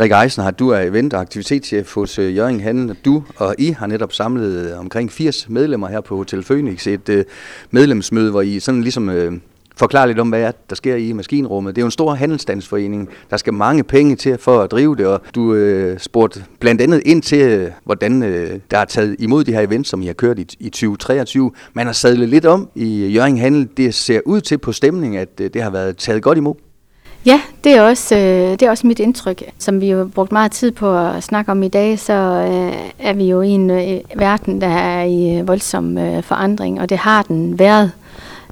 Rikke Ejsenhardt, du er event- og aktivitetschef hos Hjørring Handel. Du og I har netop samlet omkring 80 medlemmer her på Hotel Phønix. Et medlemsmøde, hvor I sådan ligesom forklarer lidt om, hvad der sker i maskinrummet. Det er jo en stor handelsstandsforening. Der skal mange penge til for at drive det, og du spurgte blandt andet ind til, hvordan der er taget imod de her events, som I har kørt i 2023. Man har sadlet lidt om i Hjørring Handel. Det ser ud til på stemning, at det har været taget godt imod. Ja, det er også mit indtryk. Som vi jo brugt meget tid på at snakke om i dag, så er vi jo i en verden, der er i voldsom forandring, og det har den været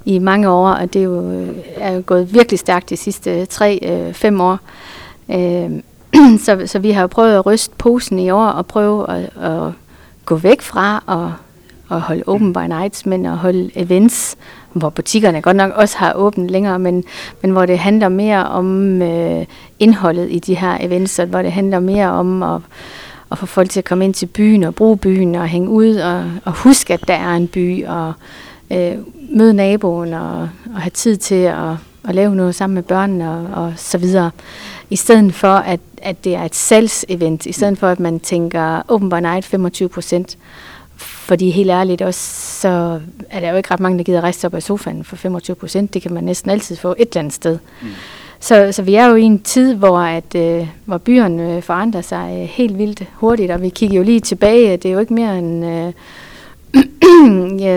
i mange år, og det er jo gået virkelig stærkt de sidste 3-5 år. Så vi har jo prøvet at ryste posen i år og prøve at gå væk fra og holde Open by Nights, men at holde events, hvor butikkerne godt nok også har åbent længere, men hvor det handler mere om indholdet i de her events, og hvor det handler mere om at få folk til at komme ind til byen og bruge byen og hænge ud og huske, at der er en by og møde naboen og have tid til at lave noget sammen med børnene og så videre. I stedet for, at det er et salgsevent, i stedet for, at man tænker Open by Night 25%. Fordi helt ærligt også, så er der jo ikke ret mange, der gider rejse op af sofaen for 25%. Det kan man næsten altid få et eller andet sted. Mm. Så vi er jo i en tid, hvor byerne forandrer sig helt vildt hurtigt. Og vi kigger jo lige tilbage. Det er jo ikke mere end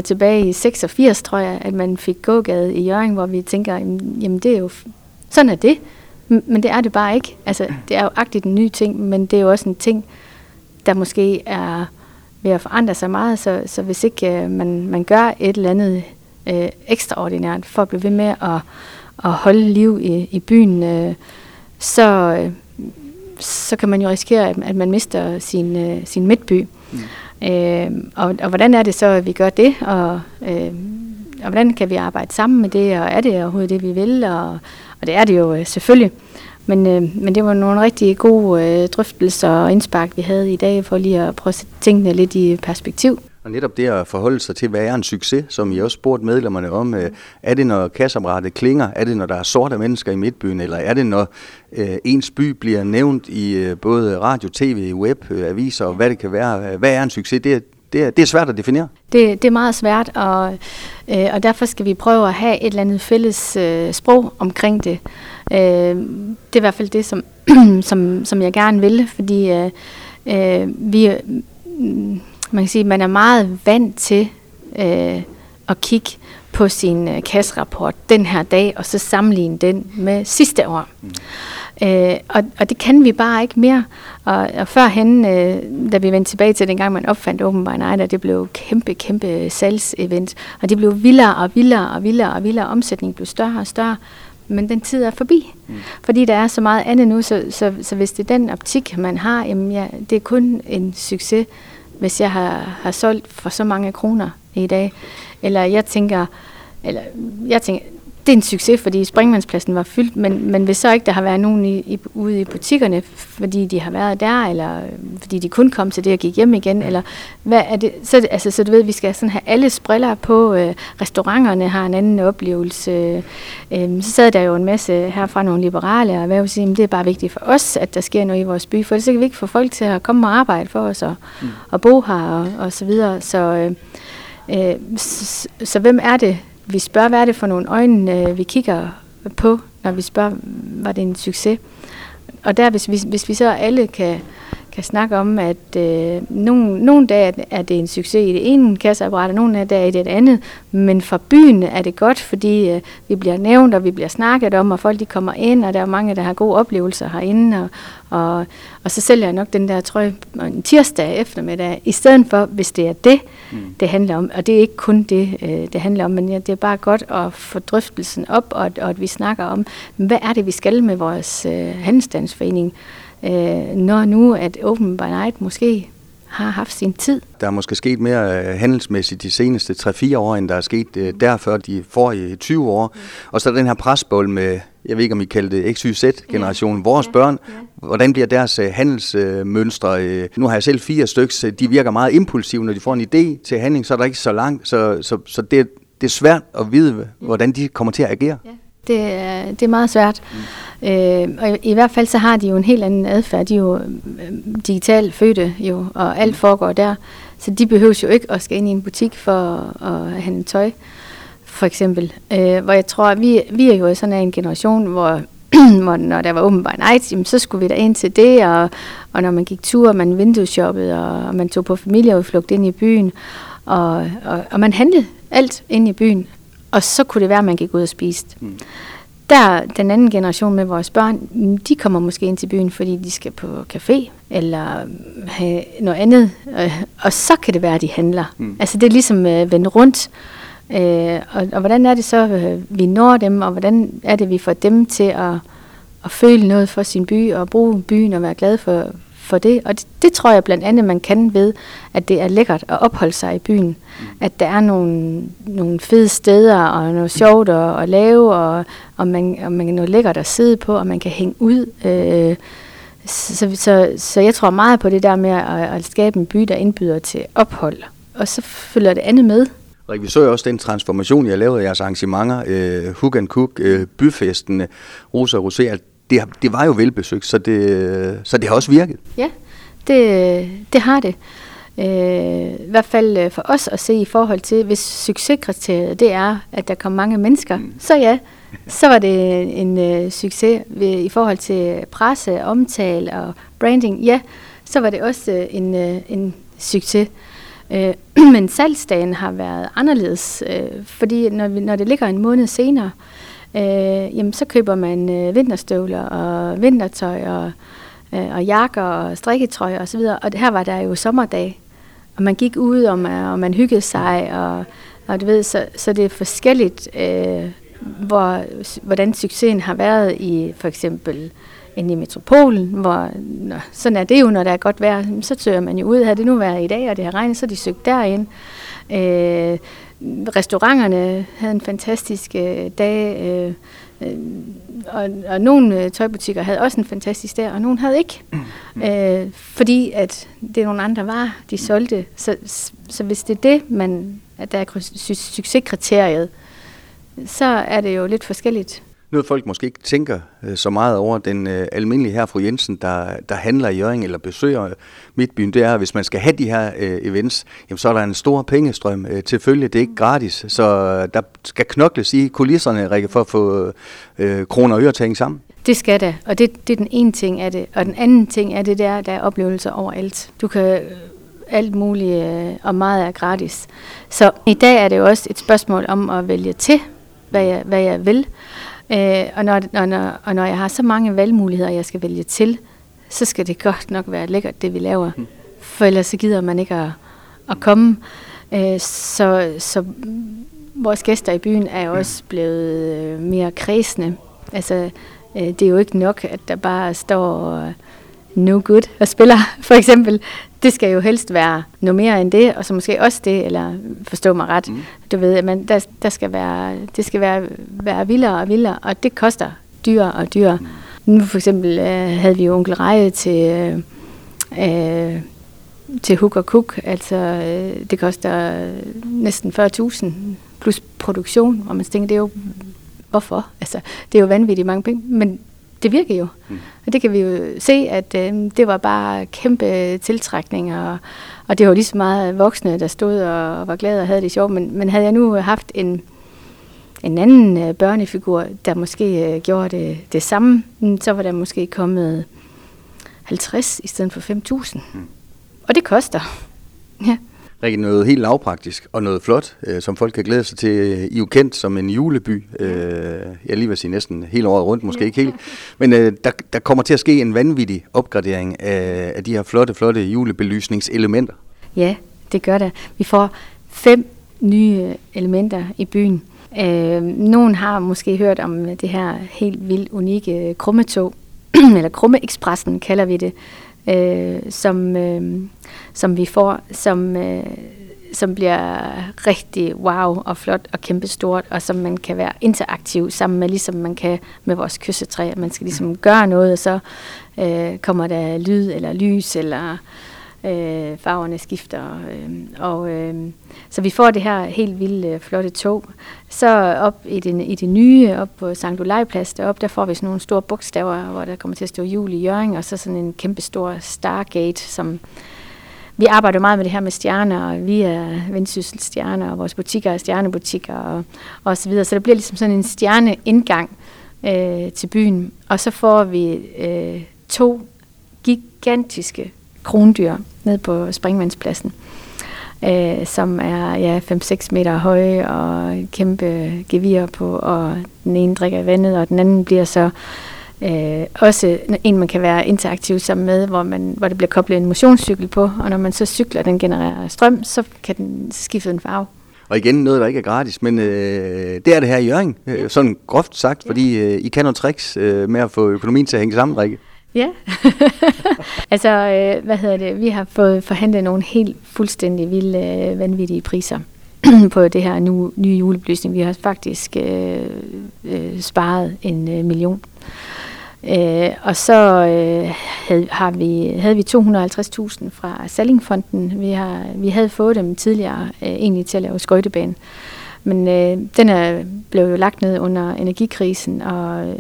tilbage i 86, tror jeg, at man fik gågade i Hjørring, hvor vi tænker, jamen det er jo sådan er det. Men det er det bare ikke. Altså, det er jo agtigt en ny ting, men det er jo også en ting, der måske er ved at forandre sig meget, så hvis ikke man gør et eller andet ekstraordinært for at blive ved med at holde liv i byen, så kan man jo risikere, at man mister sin midtby. Mm. Og hvordan er det så, at vi gør det, og hvordan kan vi arbejde sammen med det, og er det overhovedet det, vi vil, og det er det jo selvfølgelig. Men det var nogle rigtig gode drøftelser og indspark, vi havde i dag, for lige at prøve at sætte tingene lidt i perspektiv. Og netop det at forholde sig til, hvad er en succes, som I også spurgte medlemmerne om. Er det, når kasseapparatet klinger? Er det, når der er sorte mennesker i midtbyen? Eller er det, når ens by bliver nævnt i både radio, tv, web, aviser og hvad det kan være? Hvad er en succes? Det er svært at definere. Det er meget svært, og derfor skal vi prøve at have et eller andet fælles sprog omkring det. Det er i hvert fald det, som jeg gerne vil, fordi man kan sige, man er meget vant til at kigge på sin kasserapport den her dag, og så sammenligne den med sidste år. Mm. Og det kan vi bare ikke mere. Og førhen, da vi vendte tilbage til dengang, man opfandt Open by Night, og det blev kæmpe salgsevent, og det blev vildere og vildere, omsætningen blev større og større, men den tid er forbi. Mm. Fordi der er så meget andet nu, så hvis det er den optik, man har, jamen ja, det er kun en succes, hvis jeg har solgt for så mange kroner i dag. Eller jeg tænker, det er en succes, fordi springvandspladsen var fyldt, men hvis så ikke der har været nogen ude i butikkerne, fordi de har været der, eller fordi de kun kom til det og gik hjem igen, eller hvad er det? Så du ved, vi skal sådan have alle briller på, restauranterne har en anden oplevelse. Så sad der jo en masse herfra nogle liberale, og hvad vil sige, det er bare vigtigt for os, at der sker noget i vores by, for så kan vi ikke få folk til at komme og arbejde for os, og bo her, og så videre. Så hvem er det? Vi spørger, hvad er det for nogle øjne, vi kigger på, når vi spørger, var det en succes? Og der, hvis vi så alle kan snakke om, at nogle dage er det en succes i det ene kasseapparat, og nogle dage i det andet, men for byen er det godt, fordi vi bliver nævnt, og vi bliver snakket om, og folk de kommer ind, og der er mange, der har gode oplevelser herinde, og så sælger jeg nok den der trøje en tirsdag eftermiddag, i stedet for, hvis det er det, det handler om, og det er ikke kun det, det handler om, men det er bare godt at få drøftelsen op, og at vi snakker om, hvad er det, vi skal med vores handelsstandsforening, når nu at Open by Night måske har haft sin tid. Der er måske sket mere handelsmæssigt de seneste 3-4 år, end der er sket derfor de forrige 20 år. Mm. Og så den her presbold med, jeg ved ikke om I kalder det XYZ-generationen, vores børn. Ja. Hvordan bliver deres handelsmønstre? Nu har jeg selv 4 styks, de virker meget impulsive, når de får en idé til handling, så er der ikke så langt. Så det er svært at vide, hvordan de kommer til at agere. Ja. Det er meget svært. Og i hvert fald så har de jo en helt anden adfærd. De er jo digitalt fødte jo, og alt foregår der. Så de behøver jo ikke at skal ind i en butik for at handle tøj, for eksempel. Hvor jeg tror, at vi er jo sådan en generation, hvor når der var Open by Nights, jamen, så skulle vi da ind til det, og når man gik tur, man vindueshoppede, og man tog på familieudflugt ind i byen, og man handlede alt ind i byen, og så kunne det være, at man gik ud og spiste. Mm. Der, den anden generation med vores børn, de kommer måske ind til byen, fordi de skal på café, eller have noget andet, og så kan det være, at de handler. Mm. Altså det er ligesom vende rundt. Og hvordan er det så, vi når dem, og hvordan er det, vi får dem til at føle noget for sin by, og bruge byen og være glad for det. Og det tror jeg blandt andet, man kan ved, at det er lækkert at opholde sig i byen. At der er nogle fede steder, og noget sjovt at lave, og man kan noget lækkert at sidde på, og man kan hænge ud. Så jeg tror meget på det der med at skabe en by, der indbyder til ophold. Og så følger det andet med. Rikke, vi så jo også den transformation, jeg lavede af jeres arrangementer, Hook and Cook, Byfesten, Rosa Rosé, det var jo velbesøgt, så det har også virket. Ja, det har det. I hvert fald for os at se i forhold til, hvis succeskriteriet det er, at der kom mange mennesker, så ja, så var det en succes i forhold til presse, omtale og branding. Ja, så var det også en succes. Men salgsdagen har været anderledes, fordi når det ligger en måned senere, jamen så køber man vinterstøvler og vintertøj og jakker og strikketrøjer osv. Og her var der jo sommerdag, og man gik ud, og man hyggede sig, og du ved, så det er forskelligt, hvordan succesen har været i for eksempel inde i metropolen, hvor sådan er det jo, når der er godt vejr, så tøger man jo ud, har det nu været i dag, og det har regnet, så de søgt derind. Restauranterne havde en fantastisk dag, og nogle tøjbutikker havde også en fantastisk dag, og nogle havde ikke, fordi at det er nogle andre varer, de solgte. Så hvis det er det, at der er succeskriteriet, så er det jo lidt forskelligt. Noget folk måske ikke tænker så meget over, den almindelige her fru Jensen, der handler i Hjørring eller besøger Midtbyen, det er, at hvis man skal have de her events, jamen, så er der en stor pengestrøm til følge. Det er ikke gratis, så der skal knokles i kulisserne, Rikke, for at få kroner og øre til at hænge sammen. Det skal der, og det er den ene ting af det. Og den anden ting af det, der er oplevelser overalt. Du kan alt muligt, og meget er gratis. Så i dag er det jo også et spørgsmål om at vælge til, hvad jeg vil. Og når jeg har så mange valgmuligheder, jeg skal vælge til, så skal det godt nok være lækkert, det vi laver. For ellers så gider man ikke at komme. Så vores gæster i byen er også blevet mere kredsende. Altså, det er jo ikke nok, at der bare står no good og spiller, for eksempel. Det skal jo helst være noget mere end det, og så måske også det, eller forstå mig ret. Du ved, at der skal være, det skal være vildere og vildere, og det koster dyrere og dyrere. Nu for eksempel havde vi jo onkel Reje til Hook and Cook, altså det koster næsten 40.000 plus produktion, og man tænker, det er jo, hvorfor? Altså, det er jo vanvittigt mange penge, men det virker jo, og det kan vi jo se, at det var bare kæmpe tiltrækninger, og det var lige så meget voksne, der stod og var glade og havde det sjovt, men havde jeg nu haft en anden børnefigur, der måske gjorde det samme, så var der måske kommet 50 i stedet for 5.000, og det koster, ja. Rikke, noget helt lavpraktisk og noget flot, som folk kan glæde sig til. I er jo kendt som en juleby. Jeg lige vil sige næsten hele året rundt, måske ikke helt. Men der kommer til at ske en vanvittig opgradering af de her flotte julebelysningselementer. Ja, det gør der. Vi får 5 nye elementer i byen. Nogen har måske hørt om det her helt vildt unikke krummetog, eller krumme ekspressen kalder vi det. Som vi får, som bliver rigtig wow og flot og kæmpestort, og som man kan være interaktiv sammen med, ligesom man kan med vores kyssetræ. Man skal ligesom gøre noget, og så kommer der lyd eller lys eller Farverne skifter. Så vi får det her helt vildt flotte tog. Så op i det nye, op på Sankt Olai Plads deroppe, der får vi sådan nogle store bogstaver, hvor der kommer til at stå jul i Hjørring, og så sådan en kæmpe stor Stargate, som... Vi arbejder meget med det her med stjerner, og vi er Vendsyssel stjerner, og vores butikker er stjernebutikker og så videre. Så det bliver ligesom sådan en stjerneindgang til byen. Og så får vi to gigantiske krondyr ned på Springvandspladsen, som er 5-6 meter høje og kæmpe gevir på, og den ene drikker i vandet, og den anden bliver så... også en, man kan være interaktiv sammen med, hvor det bliver koblet en motionscykel på, og når man så cykler, den genererer strøm, så kan den skifte en farve. Og igen, noget, der ikke er gratis, men det er det her i Hjørring, sådan groft sagt, fordi I kan nogle tricks med at få økonomien til at hænge sammen, Rikke. Ja, altså, vi har fået forhandlet nogle helt fuldstændig vilde, vanvittige priser på det her nye julebelysning. Vi har faktisk sparet 1 million. Og så havde vi 250.000 fra Sallingfonden. Vi havde fået dem tidligere egentlig til at lave skøjtebane, men den blev jo lagt ned under energikrisen, og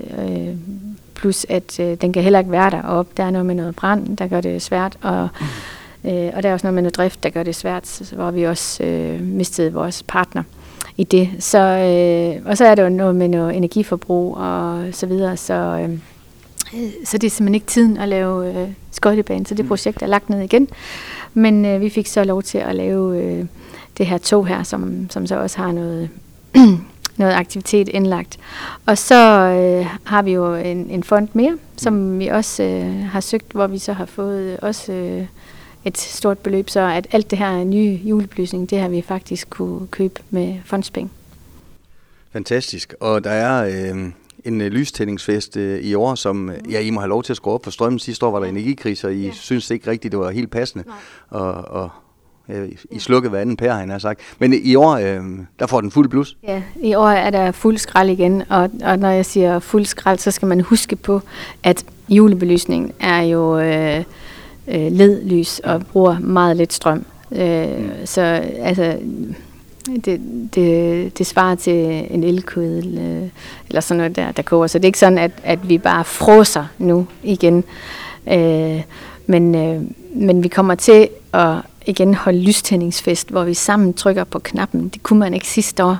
plus at den kan heller ikke være deroppe. Der er noget med noget brand, der gør det svært, og der er også noget med noget drift, der gør det svært, hvor vi også mistede vores partner i det. Så, og så er der jo noget med noget energiforbrug og så videre, så det er simpelthen ikke tiden at lave skøjtebane, så det projekt er lagt ned igen. Men vi fik så lov til at lave det her tog her, som så også har noget, noget aktivitet indlagt. Og så har vi jo en fond mere, som vi også har søgt, hvor vi så har fået også... et stort beløb, så at alt det her nye julebelysning, det har vi faktisk kunne købe med fondspenge. Fantastisk. Og der er en lystændingsfest i år, som I må have lov til at skrue op for strømmen. Sidste år var der energikriser, og I synes ikke rigtigt, det var helt passende. I slukkede hver anden pære, han har sagt. Men i år, der får den fuld blus. Ja, i år er der fuld skrald igen, og når jeg siger fuld skrald, så skal man huske på, at julebelysningen er jo... ledlys og bruger meget lidt strøm. Så altså, det svarer til en elkedel eller sådan noget, der koger. Så det er ikke sådan, at vi bare fråser nu igen. Men vi kommer til at igen holde lystændingsfest, hvor vi sammen trykker på knappen. Det kunne man ikke sidste år.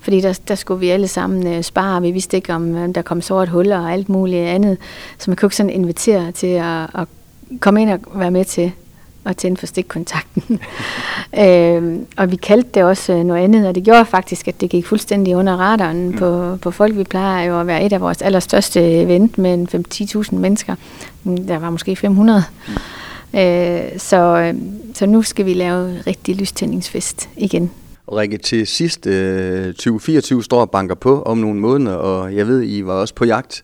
Fordi der skulle vi alle sammen spare, vi vidste ikke, om der kom sort huller og alt muligt andet. Så man kunne ikke sådan invitere til at kom ind og være med til at tænde for stikkontakten. Og vi kaldte det også noget andet, og det gjorde faktisk, at det gik fuldstændig under radaren på folk. Vi plejer jo at være et af vores allerstørste event med 5-10.000 mennesker. Der var måske 500. Så nu skal vi lave rigtig lystændingsfest igen. Rikke, til sidst 2024 står og banker på om nogle måneder, og jeg ved, I var også på jagt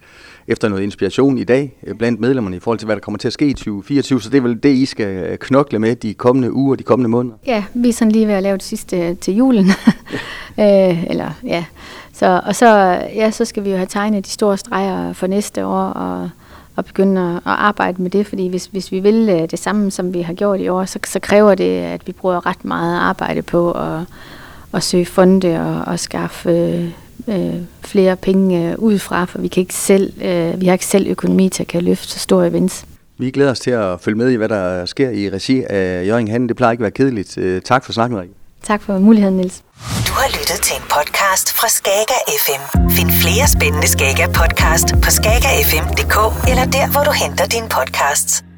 efter noget inspiration i dag blandt medlemmerne i forhold til, hvad der kommer til at ske i 2024, så det er vel det, I skal knokle med de kommende uger og de kommende måneder? Ja, vi er sådan lige ved at lave det sidste til julen. Så skal vi jo have tegnet de store streger for næste år og begynde at arbejde med det, fordi hvis vi vil det samme, som vi har gjort i år, så kræver det, at vi bruger ret meget arbejde på at søge fonde og skaffe flere penge udefra, for vi kan ikke selv, vi har ikke selv økonomi til at kan løfte så store events. Vi glæder os til at følge med i, hvad der sker i regi af Hjørring Handel. Det plejer ikke at være kedeligt. Tak for snakken, Rikke. Tak for muligheden, Niels. Du har lyttet til en podcast fra Skaga FM. Find flere spændende Skaga podcast på skagafm.dk eller der, hvor du henter dine podcasts.